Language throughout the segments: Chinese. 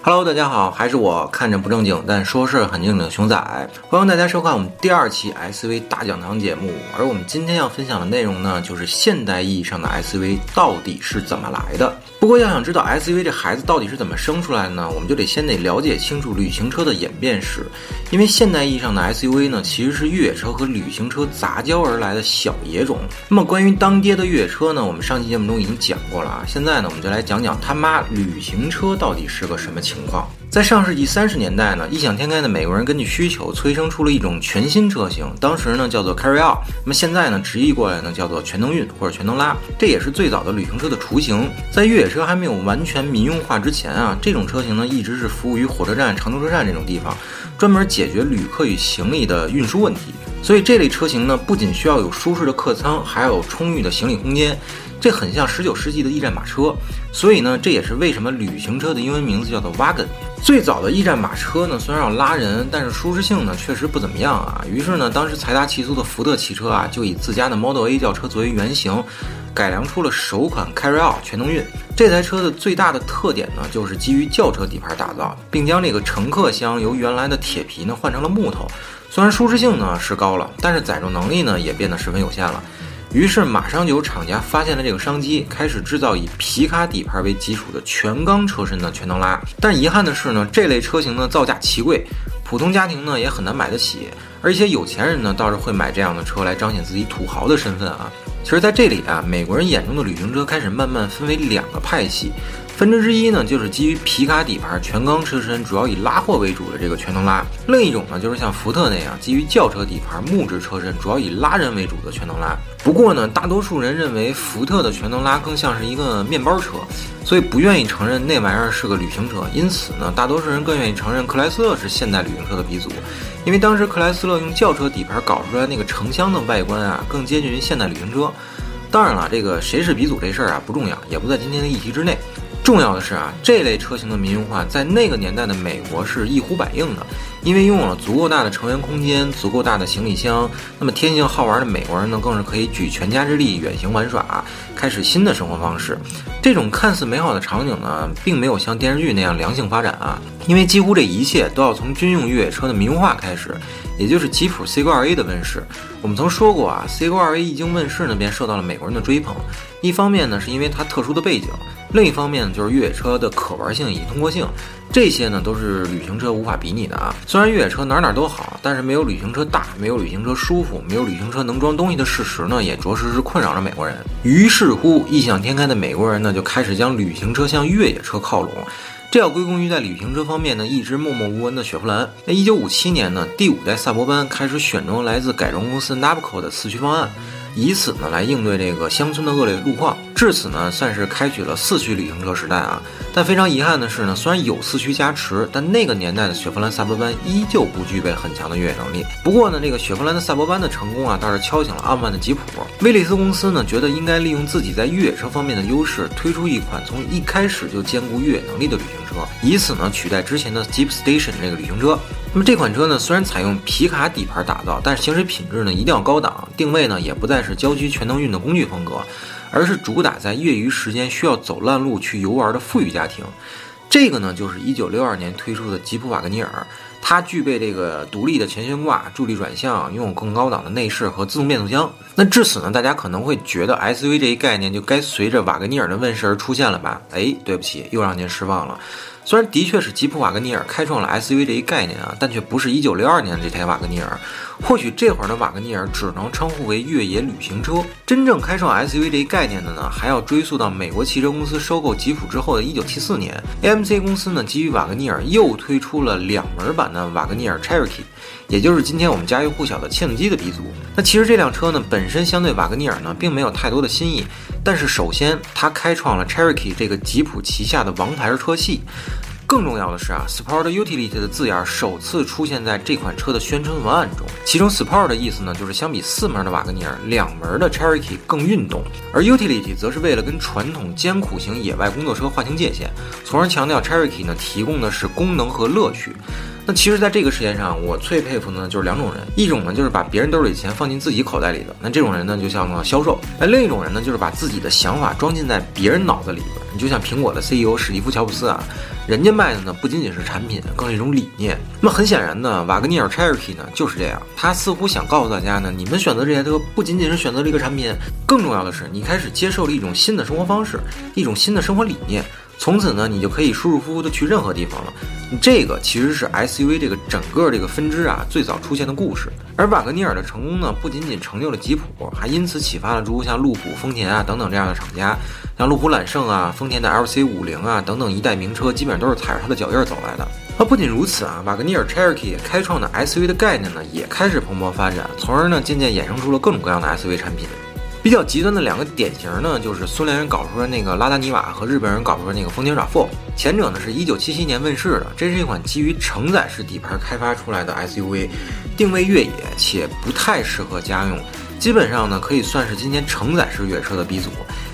Hello， 大家好，还是我看着不正经，但说事很正经的熊仔，欢迎大家收看我们第二期 SUV 大讲堂节目。而我们今天要分享的内容呢，就是现代意义上的 SUV 到底是怎么来的。不过要想知道 SUV 这孩子到底是怎么生出来的呢，我们就得先得了解清楚旅行车的演变史。因为现代意义上的 SUV 呢，其实是越野车和旅行车杂交而来的小野种。那么关于当爹的越野车呢，我们上期节目中已经讲过了啊。现在呢，我们就来讲讲他妈旅行车到底是个什么情况。在上世纪30年代呢，异想天开的美国人根据需求催生出了一种全新车型，当时呢叫做 Carryall， 那么现在呢直译过来呢叫做全能运或者全能拉，这也是最早的旅行车的雏形。在越野车还没有完全民用化之前啊，这种车型呢一直是服务于火车站、长途车站这种地方，专门解决旅客与行李的运输问题。所以这类车型呢不仅需要有舒适的客舱，还有充裕的行李空间，这很像19世纪的驿站马车，所以呢，这也是为什么旅行车的英文名字叫做 wagon。最早的驿站马车呢，虽然要拉人，但是舒适性呢确实不怎么样啊。于是呢，当时财大气粗的福特汽车啊，就以自家的 Model A 轿车作为原型，改良出了首款 Carryall 全能运。这台车的最大的特点呢，就是基于轿车底盘打造，并将这个乘客箱由原来的铁皮呢换成了木头。虽然舒适性呢是高了，但是载重能力呢也变得十分有限了。于是马上就有厂家发现了这个商机，开始制造以皮卡底盘为基础的全钢车身的全能拉。但遗憾的是呢，这类车型呢造价奇贵，普通家庭呢也很难买得起，而一些有钱人呢倒是会买这样的车来彰显自己土豪的身份啊。其实在这里啊，美国人眼中的旅行车开始慢慢分为两个派系，分支之一呢就是基于皮卡底盘、全钢车身，主要以拉货为主的这个全能拉；另一种呢就是像福特那样基于轿车底盘、木质车身，主要以拉人为主的全能拉。不过呢，大多数人认为福特的全能拉更像是一个面包车，所以不愿意承认那玩意儿是个旅行车。因此呢，大多数人更愿意承认克莱斯勒是现代旅行车的鼻祖，因为当时克莱斯勒用轿车底盘搞出来那个城乡的外观啊，更接近于现代旅行车。当然了，这个谁是鼻祖这事儿啊不重要，也不在今天的议题之内。重要的是啊，这类车型的民用化在那个年代的美国是一呼百应的，因为拥有了足够大的乘员空间、足够大的行李箱，那么天性好玩的美国人呢，更是可以举全家之力远行玩耍，开始新的生活方式。这种看似美好的场景呢，并没有像电视剧那样良性发展啊，因为几乎这一切都要从军用越野车的民用化开始，也就是吉普 C92A 的问世。我们曾说过啊 ，C92A 一经问世呢，便受到了美国人的追捧。一方面呢，是因为它特殊的背景；另一方面就是越野车的可玩性以及通过性，这些呢都是旅行车无法比拟的啊。虽然越野车哪都好，但是没有旅行车大，没有旅行车舒服，没有旅行车能装东西的事实呢，也着实是困扰着美国人。于是乎，异想天开的美国人呢，就开始将旅行车向越野车靠拢。这要归功于在旅行车方面呢一直默默无闻的雪佛兰。在1957年呢，第5代萨博班开始选中来自改装公司 Nabco 的四驱方案，以此呢来应对这个乡村的恶劣路况。至此呢，算是开启了四驱旅行车时代啊。但非常遗憾的是呢，虽然有四驱加持，但那个年代的雪佛兰萨博班依旧不具备很强的越野能力。不过呢，这个雪佛兰的萨博班的成功啊，倒是敲醒了傲慢的吉普。威利斯公司呢，觉得应该利用自己在越野车方面的优势，推出一款从一开始就兼顾越野能力的旅行车，以此呢取代之前的 Jeep Station 这个旅行车。那么这款车呢，虽然采用皮卡底盘打造，但是行驶品质呢一定要高档，定位呢也不再是郊区全能运的工具风格，而是主打在业余时间需要走烂路去游玩的富裕家庭。这个呢就是1962年推出的吉普瓦格尼尔，它具备这个独立的前悬挂、助力转向，拥有更高档的内饰和自动变速箱。那至此呢，大家可能会觉得 SUV 这一概念就该随着瓦格尼尔的问世而出现了吧？哎，对不起，又让您失望了。虽然的确是吉普瓦格尼尔开创了 SUV 这一概念啊，但却不是1962年的这台瓦格尼尔。或许这会儿的瓦格尼尔只能称呼为越野旅行车。真正开创 SUV 这一概念的呢，还要追溯到美国汽车公司收购吉普之后的1974年。 AMC 公司呢，基于瓦格尼尔又推出了两门版的瓦格尼尔 Cherokee， 也就是今天我们家喻户晓的切诺基的鼻祖。那其实这辆车呢，本身相对瓦格尼尔呢，并没有太多的新意，但是首先它开创了 Cherokee 这个吉普旗下的王牌车系。更重要的是啊 ，Sport Utility 的字眼首次出现在这款车的宣传文案中。其中 Sport 的意思呢，就是相比4门的瓦格尼尔，2门的 Cherokee 更运动，而 Utility 则是为了跟传统艰苦型野外工作车划清界限，从而强调 Cherokee 呢提供的是功能和乐趣。那其实在这个世界上，我最佩服的呢就是两种人，一种呢就是把别人兜里的钱放进自己口袋里的，那这种人呢就像销售；那另一种人呢就是把自己的想法装进在别人脑子里边，你就像苹果的 CEO 史蒂夫·乔布斯啊。人家卖的呢不仅仅是产品，更是一种理念。那么很显然呢，瓦格尼尔 Cherokee 呢就是这样，他似乎想告诉大家呢，你们选择这台车不仅仅是选择了一个产品，更重要的是你开始接受了一种新的生活方式，一种新的生活理念。从此呢，你就可以舒舒服服的去任何地方了。这个其实是 SUV 这个整个这个分支啊最早出现的故事。而瓦格尼尔的成功呢，不仅仅成就了吉普，还因此启发了诸如像路虎、丰田啊等等这样的厂家。像路虎揽胜啊、丰田的 LC50啊等等一代名车，基本上都是踩着它的脚印走来的。而不仅如此啊，瓦格尼尔 Cherokee 开创的 SUV 的概念呢，也开始蓬勃发展，从而呢渐渐衍生出了各种各样的 SUV 产品。比较极端的两个典型呢，就是苏联人搞出来那个拉达尼瓦和日本人搞出来那个丰田RAV4。前者呢是1977年问世的，这是一款基于承载式底盘开发出来的 SUV， 定位越野且不太适合家用，基本上呢可以算是今天承载式越野车的鼻祖。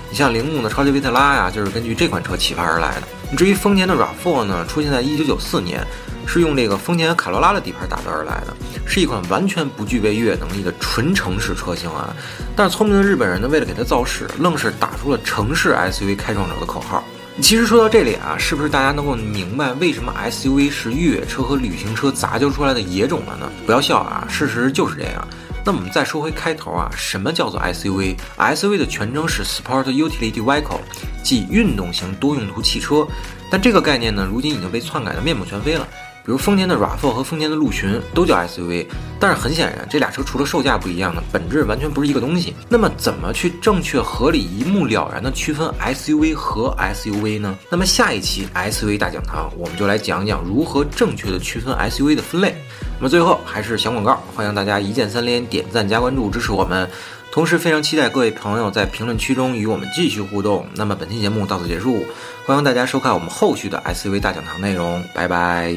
你像铃木的超级维特拉呀，就是根据这款车启发而来的。至于丰田的 RAV4 呢，出现在1994年。是用这个丰田卡罗拉的底盘打造而来的，是一款完全不具备越野能力的纯城市车型啊。但是聪明的日本人呢，为了给它造势，愣是打出了城市 SUV 开创者的口号。其实说到这里啊，是不是大家能够明白为什么 SUV 是越野车和旅行车杂交出来的野种了呢？不要笑啊，事实就是这样。那我们再说回开头啊，什么叫做 SUV？ SUV 的全称是 Sport Utility Vehicle， 即运动型多用途汽车。但这个概念呢，如今已经被篡改的面目全非了。比如丰田的 RAV4 和丰田的陆巡都叫 SUV， 但是很显然这俩车除了售价不一样呢，本质完全不是一个东西。那么怎么去正确合理一目了然的区分 SUV 和 SUV 呢？那么下一期 SUV 大讲堂我们就来讲讲如何正确的区分 SUV 的分类。那么最后还是小广告，欢迎大家一键三连点赞加关注支持我们，同时非常期待各位朋友在评论区中与我们继续互动。那么本期节目到此结束，欢迎大家收看我们后续的 SUV 大讲堂内容，拜拜。